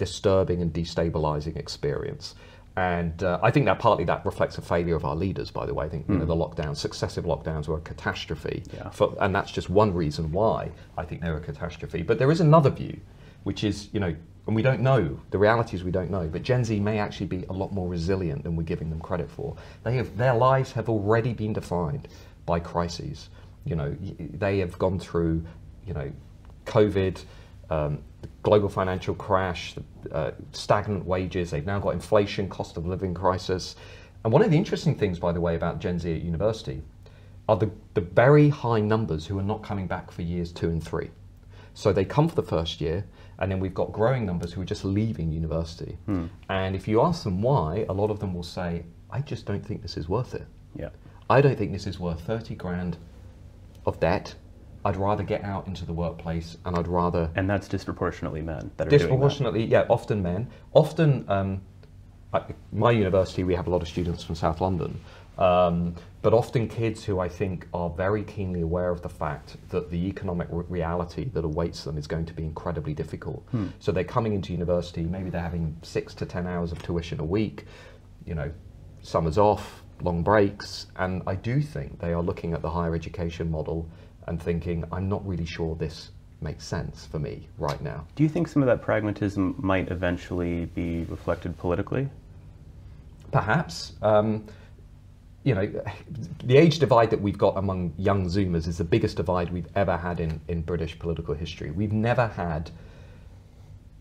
disturbing and destabilizing experience. And uh, I think that partly that reflects a failure of our leaders, by the way. I think you mm. know, the lockdowns, successive lockdowns were a catastrophe. Yeah. For, and that's just one reason why I think they're a catastrophe. But there is another view, which is, you know, and we don't know, the realities we don't know, but Gen Z may actually be a lot more resilient than we're giving them credit for. They have, their lives have already been defined by crises. You know, they have gone through, you know, COVID, um, the global financial crash, the, uh, stagnant wages. They've now got inflation, cost of living crisis. And one of the interesting things, by the way, about Gen Z at university are the, the very high numbers who are not coming back for years two and three. So they come for the first year, and then we've got growing numbers who are just leaving university. Hmm. And if you ask them why, a lot of them will say, I just don't think this is worth it. Yeah. I don't think this is worth thirty grand of debt. I'd rather get out into the workplace, and I'd rather... And that's disproportionately men that are Disproportionately, doing that. yeah, often men. Often, um, at my university, we have a lot of students from South London, um, but often kids who I think are very keenly aware of the fact that the economic re reality that awaits them is going to be incredibly difficult. Hmm. So they're coming into university, maybe they're having six to ten hours of tuition a week, you know, summers off, long breaks, and I do think they are looking at the higher education model and thinking, I'm not really sure this makes sense for me right now. Do you think some of that pragmatism might eventually be reflected politically? Perhaps. Um, you know, the age divide that we've got among young Zoomers is the biggest divide we've ever had in, in British political history. We've never had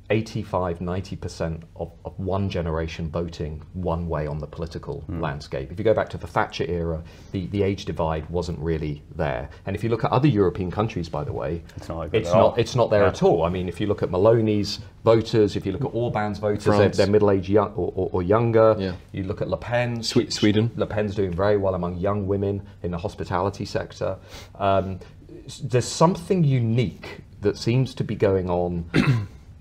eighty-five, ninety percent of, of one generation voting one way on the political mm. landscape. If you go back to the Thatcher era, the, the age divide wasn't really there. And if you look at other European countries, by the way, it's not, like it's, not it's not there yeah. at all. I mean, if you look at Maloney's voters, if you look at Orban's voters, they're, they're middle-aged young, or, or, or younger. Yeah. You look at Le Pen. Sweet Sweden. Le Pen's doing very well among young women in the hospitality sector. Um, there's something unique that seems to be going on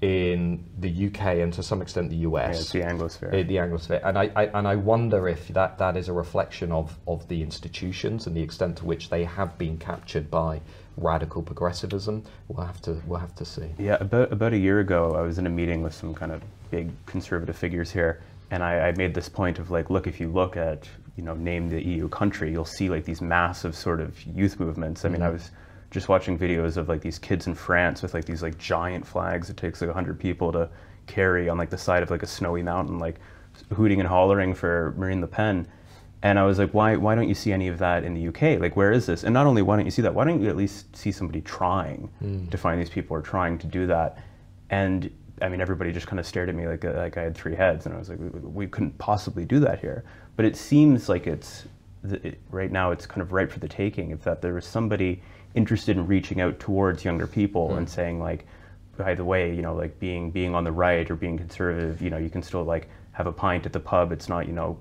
in the U K and to some extent the U S. Yeah, it's the Anglosphere. The Anglosphere. And I, I, and I wonder if that, that is a reflection of, of the institutions and the extent to which they have been captured by radical progressivism. We'll have to, we'll have to see. Yeah, about, about a year ago, I was in a meeting with some kind of big conservative figures here, and I, I made this point of like, look, if you look at, you know, name the E U country, you'll see like these massive sort of youth movements. I mean, mm-hmm. I was just watching videos of like these kids in France with like these like giant flags it takes like a hundred people to carry on like the side of like a snowy mountain, like hooting and hollering for Marine Le Pen. And I was like, why why don't you see any of that in the U K? Like, where is this? And not only why don't you see that, why don't you at least see somebody trying mm. to find these people or trying to do that? And I mean, everybody just kind of stared at me like, like I had three heads, and I was like, we, we couldn't possibly do that here. But it seems like it's, it, right now it's kind of ripe for the taking. It's that there is somebody interested in reaching out towards younger people mm. and saying like, by the way, you know, like being being on the right or being conservative, you know, you can still like have a pint at the pub. It's not, you know,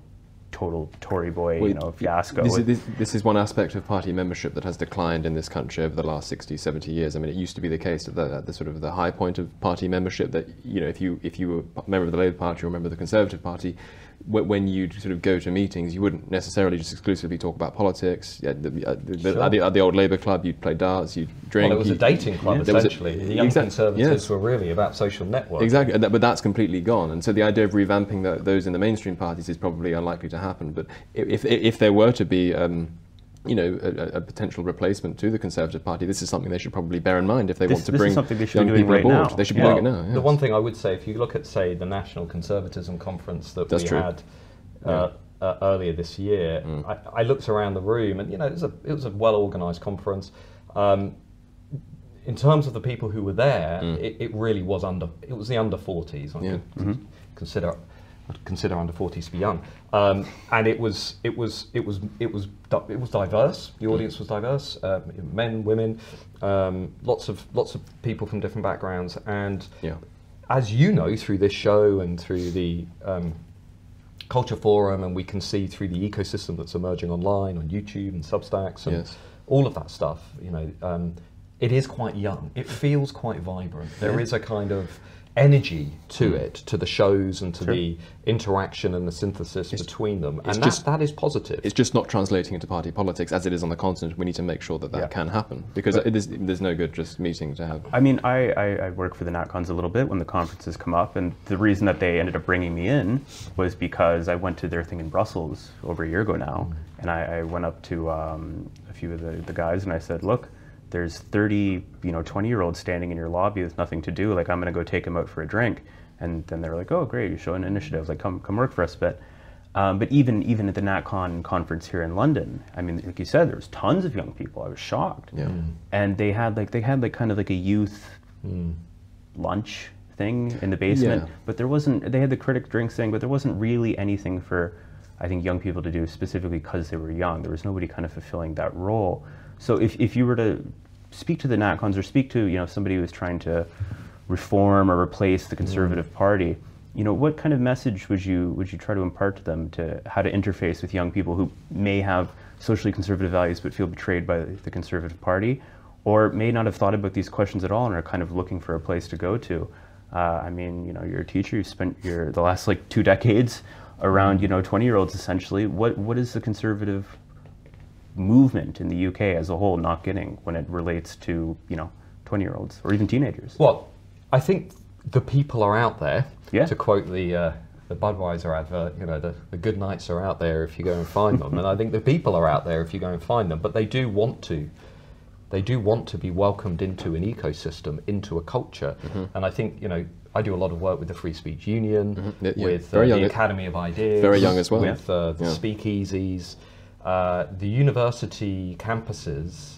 total Tory boy, well, you know, fiasco. This is, this, this is one aspect of party membership that has declined in this country over the last sixty, seventy years. I mean, it used to be the case that the, the sort of the high point of party membership that, you know, if you if you were a member of the Labour Party or a member of the Conservative Party, when you sort of go to meetings, you wouldn't necessarily just exclusively talk about politics. At the, at the, sure. at the, at the old Labour Club, you'd play darts, you'd drink. Well, it was a dating club, yeah. essentially. A, the young exact, Conservatives yes. were really about social networks. Exactly, and that, but that's completely gone. And so the idea of revamping the, those in the mainstream parties is probably unlikely to happen. But if, if, if there were to be um, you know, a, a potential replacement to the Conservative Party, this is something they should probably bear in mind if they this, want to bring young people right aboard. Now. They should be well, doing it now. Yes. The one thing I would say, if you look at, say, the National Conservatism Conference that That's we true. had uh, yeah. uh, earlier this year, mm. I, I looked around the room and, you know, it was a, it was a well-organized conference. Um, in terms of the people who were there, mm. it, it really was under, it was the under forties. I yeah. could mm-hmm. consider I'd consider under forties to be young, um, and it was it was it was it was it was diverse. The audience was diverse, uh, men, women, um, lots of lots of people from different backgrounds. And yeah. as you know, through this show and through the um, Culture Forum, and we can see through the ecosystem that's emerging online on YouTube and Substacks and yes. all of that stuff. You know, um, it is quite young. It feels quite vibrant. There is a kind of energy to mm. it, to the shows and to sure. the interaction and the synthesis it's, between them, and just, that, that is positive. It's just not translating into party politics as it is on the continent. We need to make sure that that yeah. can happen, because but, it is, there's no good just meeting to have. I mean, I, I, I work for the NatCons a little bit when the conferences come up, and the reason that they ended up bringing me in was because I went to their thing in Brussels over a year ago now, mm. and I, I went up to um, a few of the, the guys and I said, look, there's thirty, you know, twenty year olds standing in your lobby with nothing to do. Like, I'm going to go take them out for a drink. And then they're like, oh, great, you're showing initiative. Like, come come work for us a bit. Um, but even even at the NatCon conference here in London, I mean, like you said, there was tons of young people. I was shocked. Yeah. Mm. And they had like, they had like kind of like a youth mm. lunch thing in the basement. Yeah. But there wasn't, they had the critic drinks thing, but there wasn't really anything for, I think, young people to do specifically because they were young. There was nobody kind of fulfilling that role. So if, if you were to speak to the NatCons or speak to, you know, somebody who is trying to reform or replace the Conservative mm. Party, you know, what kind of message would you would you try to impart to them to how to interface with young people who may have socially conservative values but feel betrayed by the Conservative Party, or may not have thought about these questions at all and are kind of looking for a place to go to. Uh, I mean, you know, you're a teacher, you've spent your, the last like two decades around, you know, twenty year olds essentially. What, what is the conservative movement in the U K as a whole not getting when it relates to, you know, twenty year olds or even teenagers? Well, I think the people are out there, yeah. to quote the, uh, the Budweiser advert, you know, the, the good nights are out there if you go and find them. And I think the people are out there if you go and find them, but they do want to, they do want to be welcomed into an ecosystem, into a culture. Mm-hmm. And I think, you know, I do a lot of work with the Free Speech Union, mm-hmm. yeah, with uh, the Academy of Ideas, very young as well, with uh, the yeah. speakeasies, uh, the university campuses,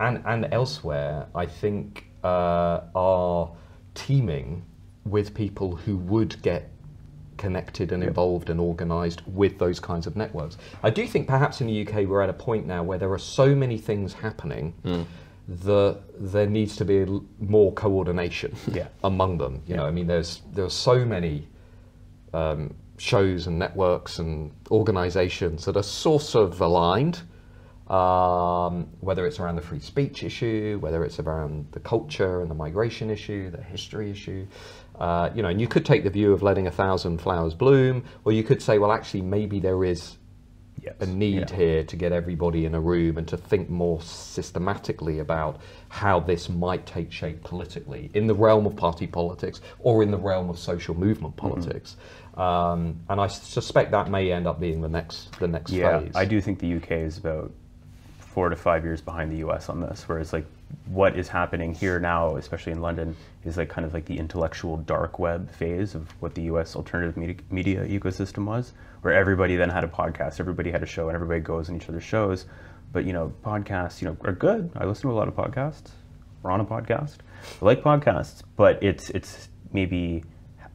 and, and elsewhere, I think, uh, are teeming with people who would get connected and involved and organised with those kinds of networks. I do think perhaps in the U K we're at a point now where there are so many things happening mm. that there needs to be more coordination yeah. among them. You yeah. know, I mean, there's there are so many um, shows and networks and organisations that are sort of aligned, um, whether it's around the free speech issue, whether it's around the culture and the migration issue, the history issue. Uh, you know, and you could take the view of letting a thousand flowers bloom, or you could say, well, actually, maybe there is yes. a need yeah. here to get everybody in a room and to think more systematically about how this might take shape politically in the realm of party politics or in the realm of social movement politics. Mm-hmm. um, and I suspect that may end up being the next the next yeah, phase. I do think the U K is about four to five years behind the U S on this, where it's like, what is happening here now, especially in London, is like kind of like the intellectual dark web phase of what the U S alternative media, media ecosystem was, where everybody then had a podcast, everybody had a show, and everybody goes on each other's shows. But, you know, podcasts, you know, are good. I listen to a lot of podcasts. We're on a podcast. I like podcasts, but it's it's maybe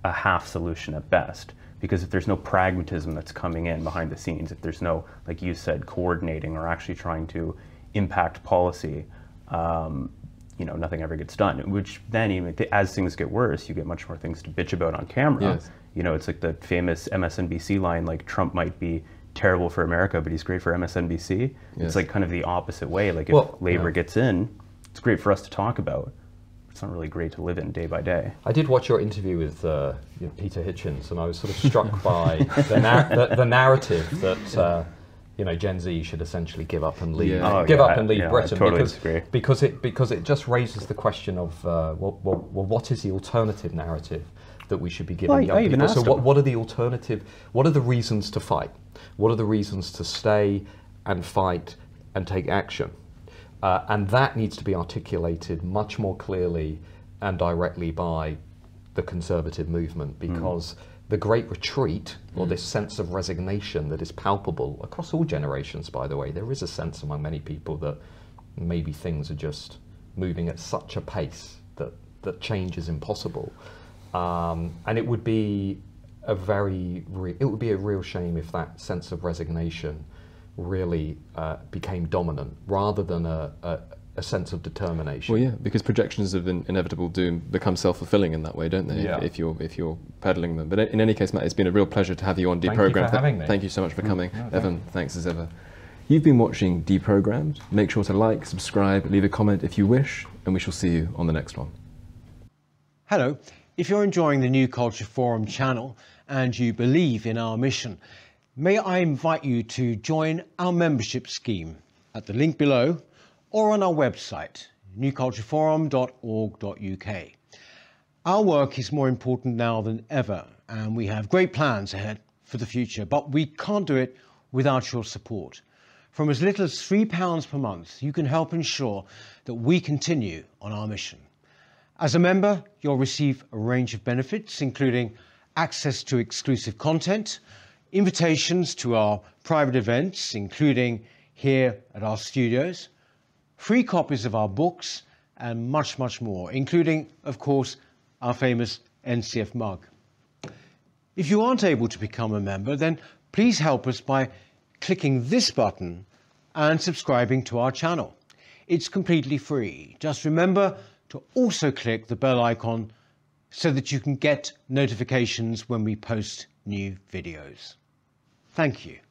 a half solution at best. Because if there's no pragmatism that's coming in behind the scenes, if there's no, like you said, coordinating or actually trying to impact policy, um, you know, nothing ever gets done. Which then, even as things get worse, you get much more things to bitch about on camera. Yes. You know, it's like the famous M S N B C line, like Trump might be terrible for America, but he's great for M S N B C. Yes. It's like kind of the opposite way. Like if well, Labour yeah. gets in, it's great for us to talk about. It's not really great to live in day by day. I did watch your interview with uh, Peter Hitchens, and I was sort of struck by the, nar the, the narrative that uh, you know, Gen Z should essentially give up and leave, yeah. oh, give yeah, up and leave I, Britain. Yeah, I totally disagree. because it because it just raises the question of uh, well, well, well, what is the alternative narrative that we should be giving well, young I people? So what, what are the alternative? What are the reasons to fight? What are the reasons to stay and fight and take action? Uh, and that needs to be articulated much more clearly and directly by the conservative movement, because mm. the great retreat, or mm. this sense of resignation that is palpable across all generations, by the way, there is a sense among many people that maybe things are just moving at such a pace that, that change is impossible. Um, and it would be a very, re it would be a real shame if that sense of resignation really uh, became dominant rather than a, a, a sense of determination. Well, yeah, because projections of in inevitable doom become self-fulfilling in that way, don't they? Yeah. If, if you're if you're peddling them. But in any case, Matt, it's been a real pleasure to have you on Deprogrammed. Thank you for having me. Thank you so much for coming. No, Evan, thank you. Thanks as ever. You've been watching Deprogrammed. Make sure to like, subscribe, leave a comment if you wish, and we shall see you on the next one. Hello. If you're enjoying the New Culture Forum channel and you believe in our mission, may I invite you to join our membership scheme at the link below or on our website, new culture forum dot org dot U K. Our work is more important now than ever, and we have great plans ahead for the future, but we can't do it without your support. From as little as three pounds per month, you can help ensure that we continue on our mission. As a member, you'll receive a range of benefits, including access to exclusive content, invitations to our private events, including here at our studios, free copies of our books, and much, much more, including, of course, our famous N C F mug. If you aren't able to become a member, then please help us by clicking this button and subscribing to our channel. It's completely free. Just remember to also click the bell icon so that you can get notifications when we post new videos. Thank you.